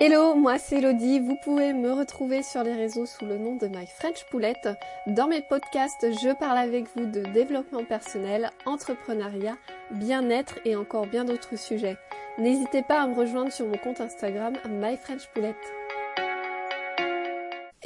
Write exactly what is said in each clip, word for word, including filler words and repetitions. Hello, moi c'est Elodie, vous pouvez me retrouver sur les réseaux sous le nom de My French Poulette. Dans mes podcasts, je parle avec vous de développement personnel, entrepreneuriat, bien-être et encore bien d'autres sujets. N'hésitez pas à me rejoindre sur mon compte Instagram myfrenchpoulette.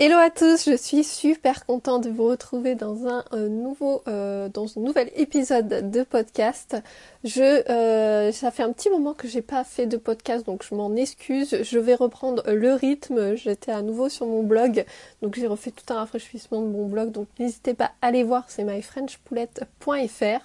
Hello à tous, je suis super contente de vous retrouver dans un euh, nouveau, euh, dans un nouvel épisode de podcast. Je, euh, ça fait un petit moment que j'ai pas fait de podcast, donc je m'en excuse. Je vais reprendre le rythme. J'étais à nouveau sur mon blog, donc j'ai refait tout un rafraîchissement de mon blog. Donc n'hésitez pas à aller voir, c'est my french poulette point f r.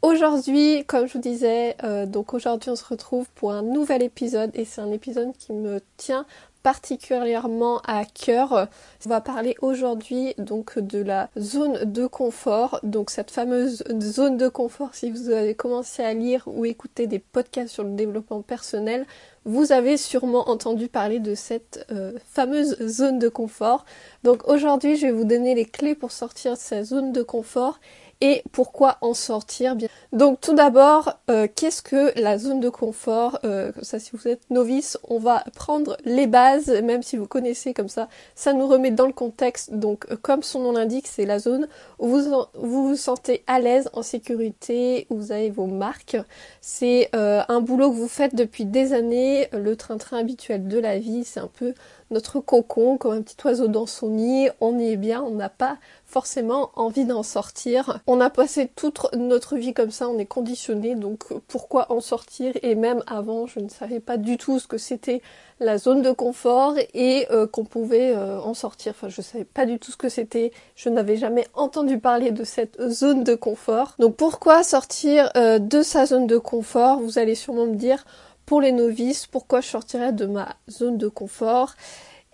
Aujourd'hui, comme je vous disais, euh, donc aujourd'hui on se retrouve pour un nouvel épisode et c'est un épisode qui me tient particulièrement à cœur. On va parler aujourd'hui donc de la zone de confort, donc cette fameuse zone de confort. Si vous avez commencé à lire ou écouter des podcasts sur le développement personnel, vous avez sûrement entendu parler de cette euh, fameuse zone de confort. Donc aujourd'hui, je vais vous donner les clés pour sortir de sa zone de confort et pourquoi en sortir. Bien. Donc tout d'abord, euh, qu'est-ce que la zone de confort? euh, Comme ça, si vous êtes novice, on va prendre les bases, même si vous connaissez, comme ça, ça nous remet dans le contexte. Donc euh, comme son nom l'indique, c'est la zone où vous, en, vous vous sentez à l'aise, en sécurité, où vous avez vos marques. C'est euh, un boulot que vous faites depuis des années, le train-train habituel de la vie, c'est un peu notre cocon, comme un petit oiseau dans son nid, on y est bien, on n'a pas forcément envie d'en sortir. On a passé toute notre vie comme ça, on est conditionné, donc pourquoi en sortir? Et même avant, je ne savais pas du tout ce que c'était la zone de confort et euh, qu'on pouvait euh, en sortir. Enfin, je ne savais pas du tout ce que c'était, je n'avais jamais entendu parler de cette zone de confort. Donc pourquoi sortir euh, de sa zone de confort? Vous allez sûrement me dire, pour les novices, pourquoi je sortirais de ma zone de confort?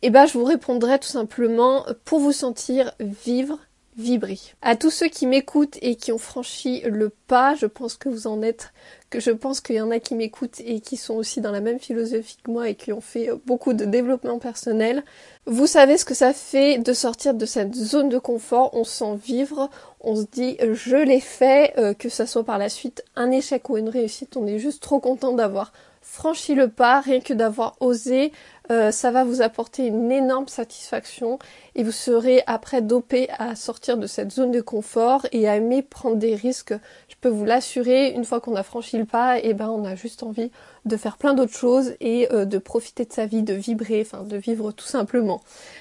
Eh ben, je vous répondrai tout simplement pour vous sentir vivre, vibrer. À tous ceux qui m'écoutent et qui ont franchi le pas, je pense que vous en êtes, que je pense qu'il y en a qui m'écoutent et qui sont aussi dans la même philosophie que moi et qui ont fait beaucoup de développement personnel. Vous savez ce que ça fait de sortir de cette zone de confort, on sent vivre, on se dit je l'ai fait, euh, que ça soit par la suite un échec ou une réussite, on est juste trop content d'avoir franchi le pas, rien que d'avoir osé, euh, ça va vous apporter une énorme satisfaction et vous serez après dopé à sortir de cette zone de confort et à aimer prendre des risques. Je peux vous l'assurer, une fois qu'on a franchi le pas, et ben on a juste envie de faire plein d'autres choses et euh, de profiter de sa vie, de vibrer, enfin de vivre tout simplement.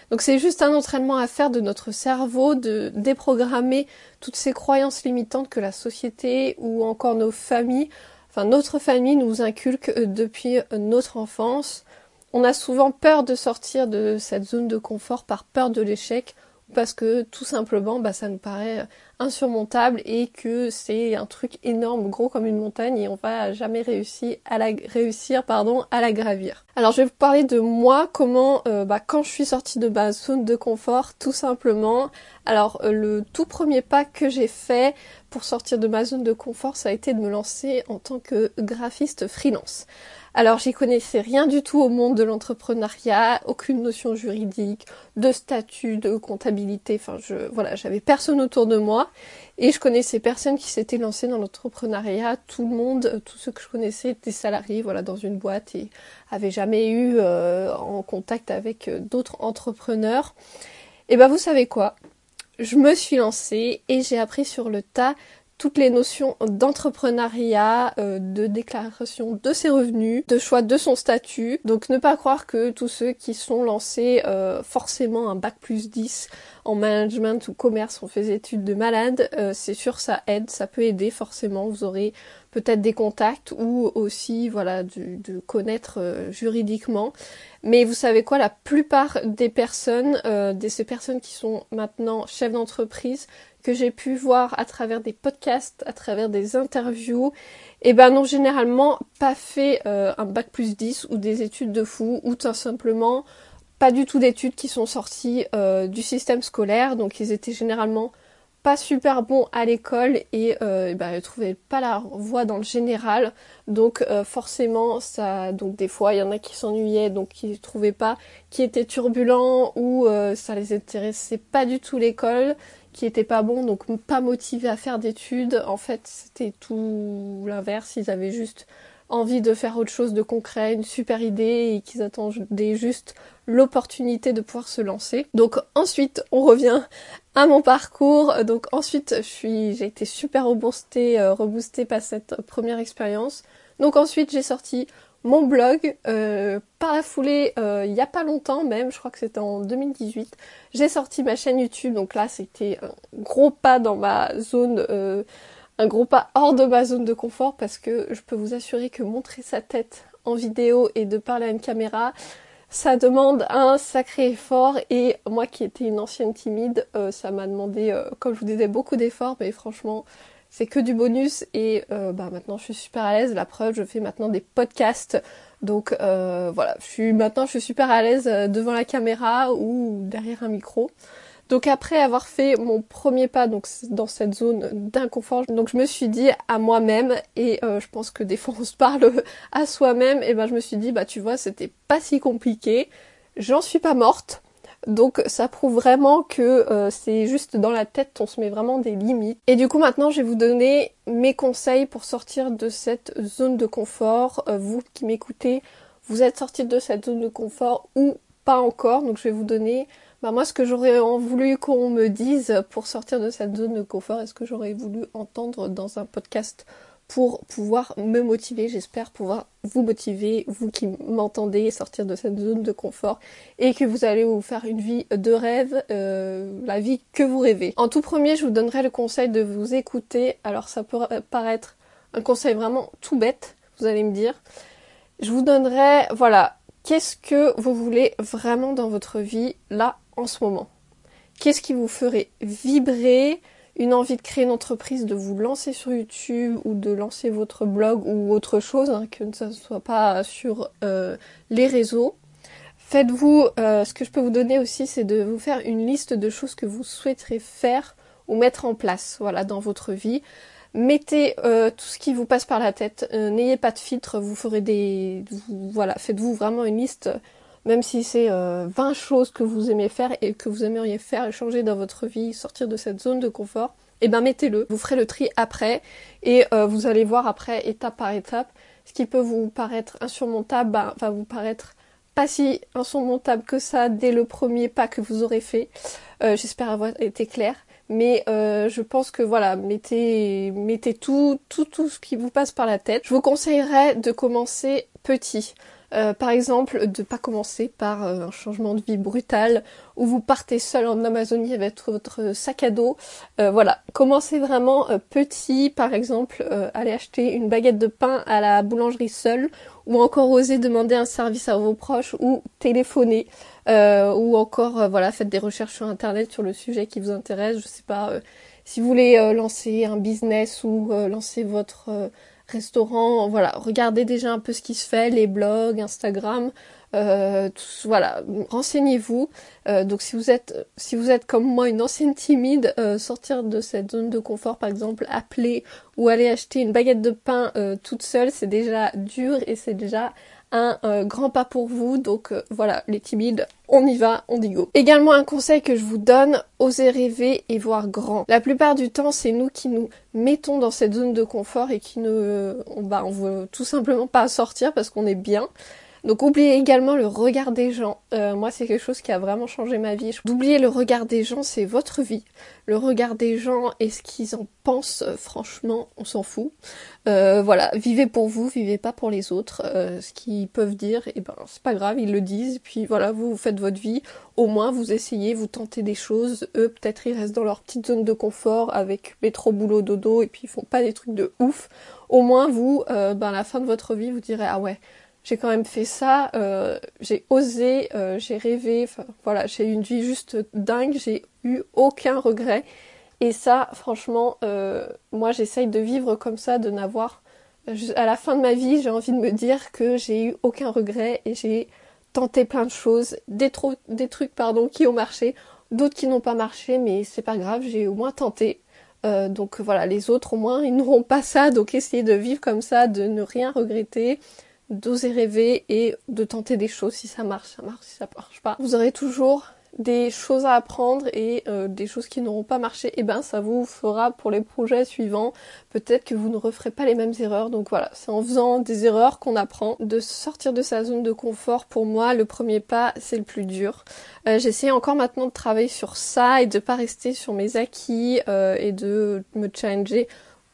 Donc c'est juste un entraînement à faire de notre cerveau, de déprogrammer toutes ces croyances limitantes que la société ou encore nos familles Enfin, notre famille nous inculque depuis notre enfance. On a souvent peur de sortir de cette zone de confort par peur de l'échec, parce que tout simplement, bah, ça nous paraît insurmontable et que c'est un truc énorme, gros comme une montagne et on va jamais réussir à la, réussir, pardon, à la gravir. Alors, je vais vous parler de moi, comment, euh, bah, quand je suis sortie de ma zone de confort, tout simplement. Alors, le tout premier pas que j'ai fait pour sortir de ma zone de confort, ça a été de me lancer en tant que graphiste freelance. Alors, j'y connaissais rien du tout au monde de l'entrepreneuriat, aucune notion juridique, de statut, de comptabilité, enfin, je, voilà, j'avais personne autour de moi et je connaissais personne qui s'était lancé dans l'entrepreneuriat. Tout le monde, tous ceux que je connaissais étaient salariés, voilà, dans une boîte et avaient jamais eu euh, en contact avec euh, d'autres entrepreneurs. Et ben, vous savez quoi? Je me suis lancée et j'ai appris sur le tas toutes les notions d'entrepreneuriat, euh, de déclaration de ses revenus, de choix de son statut. Donc ne pas croire que tous ceux qui sont lancés euh, forcément un bac plus dix en management ou commerce ont fait des études de malade. Euh, c'est sûr, ça aide, ça peut aider forcément. Vous aurez peut-être des contacts ou aussi voilà du, de connaître euh, juridiquement. Mais vous savez quoi, la plupart des personnes, euh, de ces personnes qui sont maintenant chefs d'entreprise, que j'ai pu voir à travers des podcasts, à travers des interviews, et ben non, généralement pas fait euh, un bac plus dix ou des études de fou, ou tout simplement pas du tout d'études qui sont sorties euh, du système scolaire, donc ils étaient généralement pas super bons à l'école et, euh, et ben ils trouvaient pas la voie dans le général, donc euh, forcément ça, donc des fois il y en a qui s'ennuyaient, donc qui trouvaient pas, qui étaient turbulents ou euh, ça les intéressait pas du tout l'école, qui n'étaient pas bons, donc pas motivés à faire d'études. En fait, c'était tout l'inverse. Ils avaient juste envie de faire autre chose de concret, une super idée et qu'ils attendaient juste l'opportunité de pouvoir se lancer. Donc ensuite, on revient à mon parcours. Donc ensuite, je suis, j'ai été super reboostée, euh, reboostée par cette première expérience. Donc ensuite, j'ai sorti mon blog, euh, par la foulée, euh, il y a pas longtemps même, je crois que c'était en deux mille dix-huit, j'ai sorti ma chaîne YouTube. Donc là, c'était un gros pas dans ma zone... Euh, un gros pas hors de ma zone de confort, parce que je peux vous assurer que montrer sa tête en vidéo et de parler à une caméra, ça demande un sacré effort, et moi qui étais une ancienne timide, euh, ça m'a demandé, euh, comme je vous disais, beaucoup d'efforts, mais franchement c'est que du bonus, et euh, bah, maintenant je suis super à l'aise. La preuve, je fais maintenant des podcasts, donc euh, voilà, je suis, maintenant je suis super à l'aise devant la caméra ou derrière un micro. Donc après avoir fait mon premier pas donc dans cette zone d'inconfort, donc je me suis dit à moi-même, et euh, je pense que des fois on se parle à soi-même, et ben je me suis dit bah tu vois, c'était pas si compliqué, j'en suis pas morte. Donc ça prouve vraiment que euh, c'est juste dans la tête, on se met vraiment des limites. Et du coup maintenant je vais vous donner mes conseils pour sortir de cette zone de confort. Euh, vous qui m'écoutez, vous êtes sortis de cette zone de confort ou pas encore, donc je vais vous donner... Bah moi, ce que j'aurais voulu qu'on me dise pour sortir de cette zone de confort, est-ce que j'aurais voulu entendre dans un podcast pour pouvoir me motiver. J'espère pouvoir vous motiver, vous qui m'entendez, sortir de cette zone de confort et que vous allez vous faire une vie de rêve, euh, la vie que vous rêvez. En tout premier, je vous donnerai le conseil de vous écouter. Alors ça peut paraître un conseil vraiment tout bête, vous allez me dire. Je vous donnerai, voilà, qu'est-ce que vous voulez vraiment dans votre vie là en ce moment? Qu'est-ce qui vous ferait vibrer? Une envie de créer une entreprise, de vous lancer sur YouTube ou de lancer votre blog ou autre chose, hein, que ça ne soit pas sur euh, les réseaux. Faites-vous, euh, ce que je peux vous donner aussi, c'est de vous faire une liste de choses que vous souhaiterez faire ou mettre en place, voilà, dans votre vie. Mettez euh, tout ce qui vous passe par la tête, euh, n'ayez pas de filtre, vous ferez des... Vous, voilà, faites-vous vraiment une liste... Même si c'est euh, vingt choses que vous aimez faire et que vous aimeriez faire et changer dans votre vie, sortir de cette zone de confort, et ben mettez-le. Vous ferez le tri après et euh, vous allez voir après, étape par étape, ce qui peut vous paraître insurmontable, ben, va vous paraître pas si insurmontable que ça dès le premier pas que vous aurez fait. Euh, j'espère avoir été claire. Mais euh, je pense que voilà, mettez, mettez tout, tout, tout ce qui vous passe par la tête. Je vous conseillerais de commencer petit. Euh, par exemple, de pas commencer par euh, un changement de vie brutal où vous partez seul en Amazonie avec votre sac à dos. Euh, voilà, commencez vraiment euh, petit. Par exemple, euh, aller acheter une baguette de pain à la boulangerie seule, ou encore oser demander un service à vos proches, ou téléphoner, euh, ou encore euh, voilà, faites des recherches sur internet sur le sujet qui vous intéresse. Je sais pas, euh, si vous voulez euh, lancer un business ou euh, lancer votre euh, restaurant, voilà, regardez déjà un peu ce qui se fait, les blogs, Instagram, euh, tout, voilà, renseignez-vous. Euh, donc si vous êtes, si vous êtes comme moi une ancienne timide, euh, sortir de cette zone de confort, par exemple, appeler ou aller acheter une baguette de pain euh, toute seule, c'est déjà dur et c'est déjà un euh, grand pas pour vous. Donc euh, voilà, les timides, on y va, on dit go. Également un conseil que je vous donne, osez rêver et voir grand. La plupart du temps, c'est nous qui nous mettons dans cette zone de confort et qui ne... On, bah, on veut tout simplement pas sortir parce qu'on est bien. Donc oubliez également le regard des gens. Euh, moi, c'est quelque chose qui a vraiment changé ma vie. D'oublier le regard des gens, c'est votre vie. Le regard des gens et ce qu'ils en pensent, franchement, on s'en fout. Euh, voilà, vivez pour vous, vivez pas pour les autres. Euh, ce qu'ils peuvent dire, eh ben, c'est pas grave, ils le disent. Puis voilà, vous, vous faites votre vie. Au moins, vous essayez, vous tentez des choses. Eux, peut-être, ils restent dans leur petite zone de confort avec métro, boulot, dodo, et puis ils font pas des trucs de ouf. Au moins, vous, euh, ben, à la fin de votre vie, vous direz « Ah ouais ». J'ai quand même fait ça, euh, j'ai osé, euh, j'ai rêvé, enfin voilà, j'ai eu une vie juste dingue, j'ai eu aucun regret. Et ça, franchement, euh, moi j'essaye de vivre comme ça, de n'avoir... À la fin de ma vie, j'ai envie de me dire que j'ai eu aucun regret et j'ai tenté plein de choses, des, tro- des trucs pardon qui ont marché, d'autres qui n'ont pas marché, mais c'est pas grave, j'ai au moins tenté. Euh, donc voilà, les autres au moins, ils n'auront pas ça, donc essayez de vivre comme ça, de ne rien regretter, d'oser rêver et de tenter des choses. Si ça marche, ça marche, si ça marche pas, vous aurez toujours des choses à apprendre et euh, des choses qui n'auront pas marché, et eh ben ça vous fera pour les projets suivants, peut-être que vous ne referez pas les mêmes erreurs. Donc voilà, c'est en faisant des erreurs qu'on apprend. De sortir de sa zone de confort, pour moi, le premier pas, c'est le plus dur. Euh, j'essaie encore maintenant de travailler sur ça et de pas rester sur mes acquis euh, et de me challenger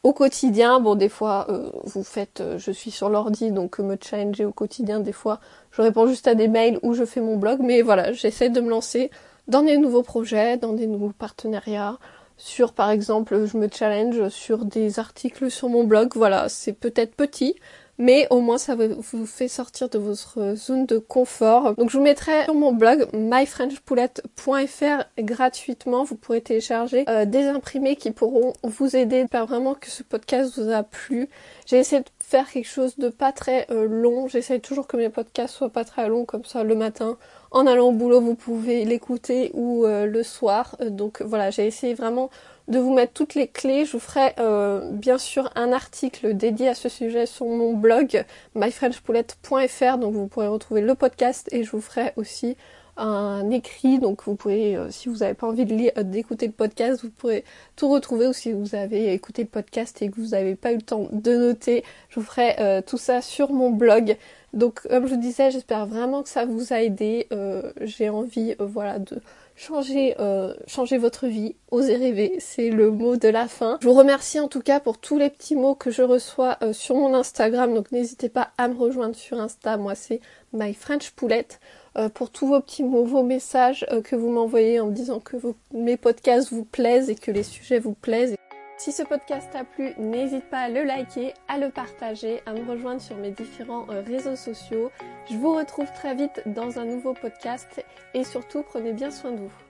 au quotidien. Bon, des fois, euh, vous faites, euh, je suis sur l'ordi, donc euh, me challenger au quotidien, des fois, je réponds juste à des mails ou je fais mon blog, mais voilà, j'essaie de me lancer dans des nouveaux projets, dans des nouveaux partenariats, sur, par exemple, je me challenge sur des articles sur mon blog, voilà, c'est peut-être petit, mais au moins ça vous fait sortir de votre zone de confort. Donc je vous mettrai sur mon blog my french poulette point f r gratuitement, vous pourrez télécharger euh, des imprimés qui pourront vous aider. J'espère vraiment que ce podcast vous a plu. J'ai essayé de faire quelque chose de pas très euh, long, j'essaye toujours que mes podcasts soient pas très longs, comme ça le matin en allant au boulot vous pouvez l'écouter, ou euh, le soir, donc voilà, j'ai essayé vraiment de vous mettre toutes les clés. Je vous ferai euh, bien sûr un article dédié à ce sujet sur mon blog my french poulette point f r, donc vous pourrez retrouver le podcast, et je vous ferai aussi un écrit, donc vous pouvez, euh, si vous n'avez pas envie de lire, d'écouter le podcast, vous pourrez tout retrouver, ou si vous avez écouté le podcast et que vous n'avez pas eu le temps de noter, je vous ferai euh, tout ça sur mon blog. Donc comme je vous disais, j'espère vraiment que ça vous a aidé, euh, j'ai envie euh, voilà, de changer, euh, changer votre vie, oser rêver, c'est le mot de la fin. Je vous remercie en tout cas pour tous les petits mots que je reçois euh, sur mon Instagram, donc n'hésitez pas à me rejoindre sur Insta, moi c'est myfrenchpoulette. Euh, pour tous vos petits mots, vos messages euh, que vous m'envoyez en me disant que vos, mes podcasts vous plaisent et que les sujets vous plaisent. Si ce podcast t'a plu, n'hésite pas à le liker, à le partager, à me rejoindre sur mes différents réseaux sociaux. Je vous retrouve très vite dans un nouveau podcast et surtout, prenez bien soin de vous.